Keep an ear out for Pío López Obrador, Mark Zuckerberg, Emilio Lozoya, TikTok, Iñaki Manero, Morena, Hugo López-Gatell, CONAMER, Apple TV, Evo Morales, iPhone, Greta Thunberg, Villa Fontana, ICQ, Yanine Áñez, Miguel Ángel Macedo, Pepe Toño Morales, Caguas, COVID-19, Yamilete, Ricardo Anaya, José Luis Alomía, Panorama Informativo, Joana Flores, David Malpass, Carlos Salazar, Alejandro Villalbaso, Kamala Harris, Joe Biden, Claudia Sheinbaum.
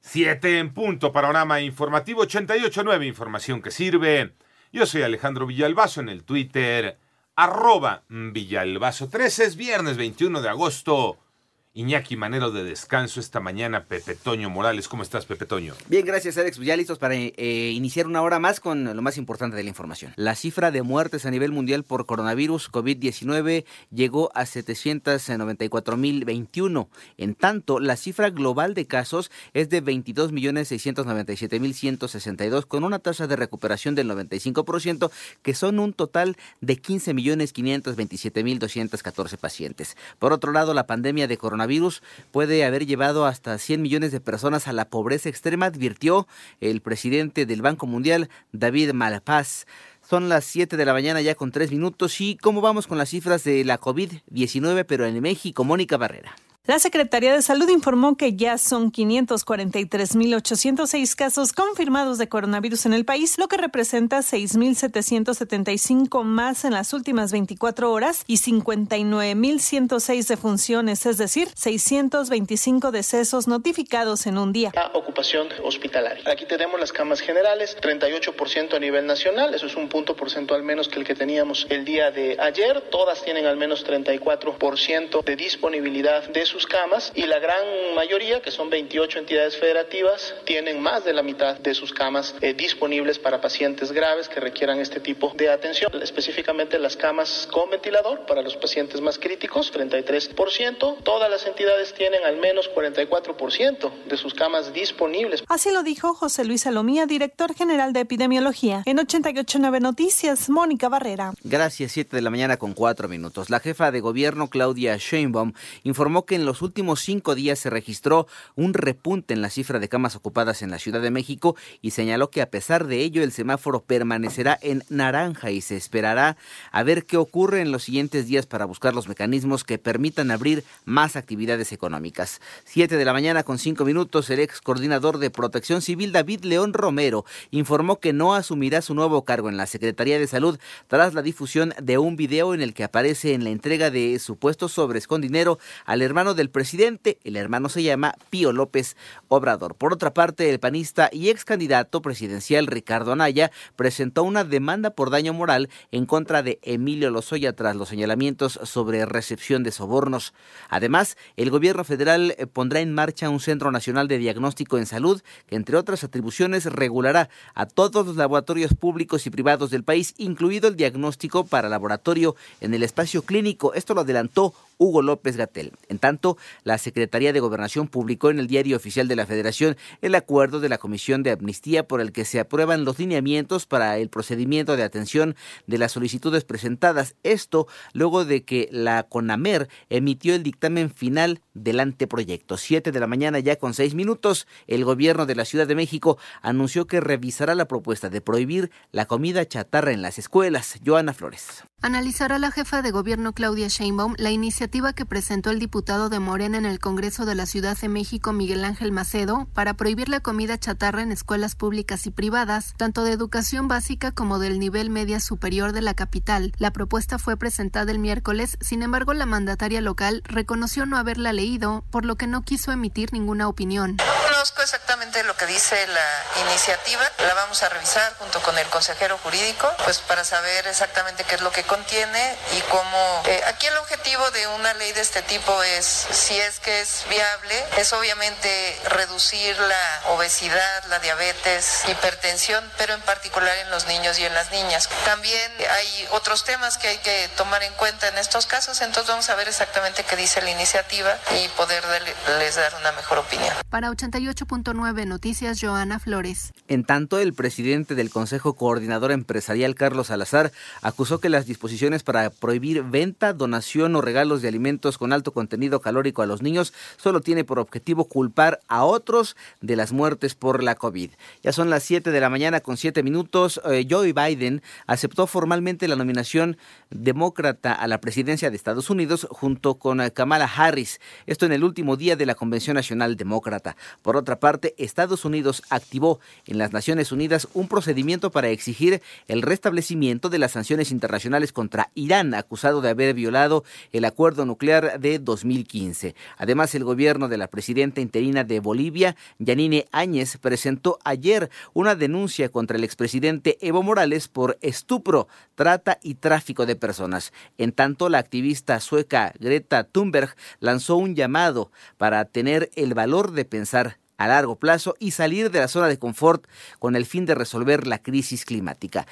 7 en punto, Panorama Informativo 88.9, información que sirve. Yo soy Alejandro Villalbaso en el Twitter, @Villalbaso13. Es viernes 21 de agosto. Iñaki Manero de descanso esta mañana, Pepe Toño Morales. ¿Cómo estás, Pepe Toño? Bien, gracias, Alex. Ya listos para iniciar una hora más con lo más importante de la información. La cifra de muertes a nivel mundial por coronavirus COVID-19 llegó a 794.021. En tanto, la cifra global de casos es de 22.697.162, con una tasa de recuperación del 95%, que son un total de 15.527.214 pacientes. Por otro lado, la pandemia de coronavirus puede haber llevado hasta 100 millones de personas a la pobreza extrema, advirtió el presidente del Banco Mundial, David Malpass. Son las 7 de la mañana ya con 3 minutos. ¿Y cómo vamos con las cifras de la COVID-19, pero en México? Mónica Barrera. La Secretaría de Salud informó que ya son 543.806 casos confirmados de coronavirus en el país, lo que representa 6.775 más en las últimas 24 horas y 59.106 defunciones, es decir, 625 decesos notificados en un día. La ocupación hospitalaria. Aquí tenemos las camas generales, 38% a nivel nacional, eso es un punto porcentual menos que el que teníamos el día de ayer. Todas tienen al menos 34% de disponibilidad de sus camas y la gran mayoría, que son 28 entidades federativas, tienen más de la mitad de sus camas disponibles para pacientes graves que requieran este tipo de atención. Específicamente las camas con ventilador para los pacientes más críticos, 33%. Todas las entidades tienen al menos 44% de sus camas disponibles. Así lo dijo José Luis Alomía, director general de Epidemiología. En 88.9 Noticias, Mónica Barrera. Gracias, 7 de la mañana con 4 minutos. La jefa de gobierno, Claudia Sheinbaum, informó que en los últimos 5 días se registró un repunte en la cifra de camas ocupadas en la Ciudad de México y señaló que a pesar de ello el semáforo permanecerá en naranja y se esperará a ver qué ocurre en los siguientes días para buscar los mecanismos que permitan abrir más actividades económicas. 7 de la mañana con 5 minutos, el ex coordinador de Protección Civil David León Romero informó que no asumirá su nuevo cargo en la Secretaría de Salud tras la difusión de un video en el que aparece en la entrega de supuestos sobres con dinero al hermano del presidente. El hermano se llama Pío López Obrador. Por otra parte, el panista y ex candidato presidencial Ricardo Anaya presentó una demanda por daño moral en contra de Emilio Lozoya tras los señalamientos sobre recepción de sobornos. Además, el gobierno federal pondrá en marcha un Centro Nacional de Diagnóstico en Salud que, entre otras atribuciones, regulará a todos los laboratorios públicos y privados del país, incluido el diagnóstico para laboratorio en el espacio clínico. Esto lo adelantó Hugo López-Gatell. En tanto, la Secretaría de Gobernación publicó en el Diario Oficial de la Federación el acuerdo de la Comisión de Amnistía por el que se aprueban los lineamientos para el procedimiento de atención de las solicitudes presentadas. Esto luego de que la CONAMER emitió el dictamen final del anteproyecto. 7 de la mañana ya con 6 minutos, el gobierno de la Ciudad de México anunció que revisará la propuesta de prohibir la comida chatarra en las escuelas. Joana Flores. Analizará la jefa de gobierno Claudia Sheinbaum la iniciativa que presentó el diputado de Morena en el Congreso de la Ciudad de México, Miguel Ángel Macedo, para prohibir la comida chatarra en escuelas públicas y privadas, tanto de educación básica como del nivel media superior de la capital. La propuesta fue presentada el miércoles, sin embargo, la mandataria local reconoció no haberla leído, por lo que no quiso emitir ninguna opinión. No conozco exactamente lo que dice la iniciativa, la vamos a revisar junto con el consejero jurídico, pues para saber exactamente qué es lo que contiene y cómo. Aquí el objetivo de una ley de este tipo es, si es que es viable, es obviamente reducir la obesidad, la diabetes, hipertensión, pero en particular en los niños y en las niñas. También hay otros temas que hay que tomar en cuenta en estos casos, entonces vamos a ver exactamente qué dice la iniciativa y poderles dar una mejor opinión. Para 88 88.9 Noticias, Joana Flores. En tanto, el presidente del Consejo Coordinador Empresarial, Carlos Salazar, acusó que las disposiciones para prohibir venta, donación o regalos de alimentos con alto contenido calórico a los niños solo tiene por objetivo culpar a otros de las muertes por la COVID. Ya son las 7 de la mañana con 7 minutos. Joe Biden aceptó formalmente la nominación demócrata a la presidencia de Estados Unidos junto con Kamala Harris. Esto en el último día de la Convención Nacional Demócrata. Por otra parte, Estados Unidos activó en las Naciones Unidas un procedimiento para exigir el restablecimiento de las sanciones internacionales contra Irán, acusado de haber violado el acuerdo nuclear de 2015. Además, el gobierno de la presidenta interina de Bolivia, Yanine Áñez, presentó ayer una denuncia contra el expresidente Evo Morales por estupro, trata y tráfico de personas. En tanto, la activista sueca Greta Thunberg lanzó un llamado para tener el valor de pensar a largo plazo y salir de la zona de confort con el fin de resolver la crisis climática.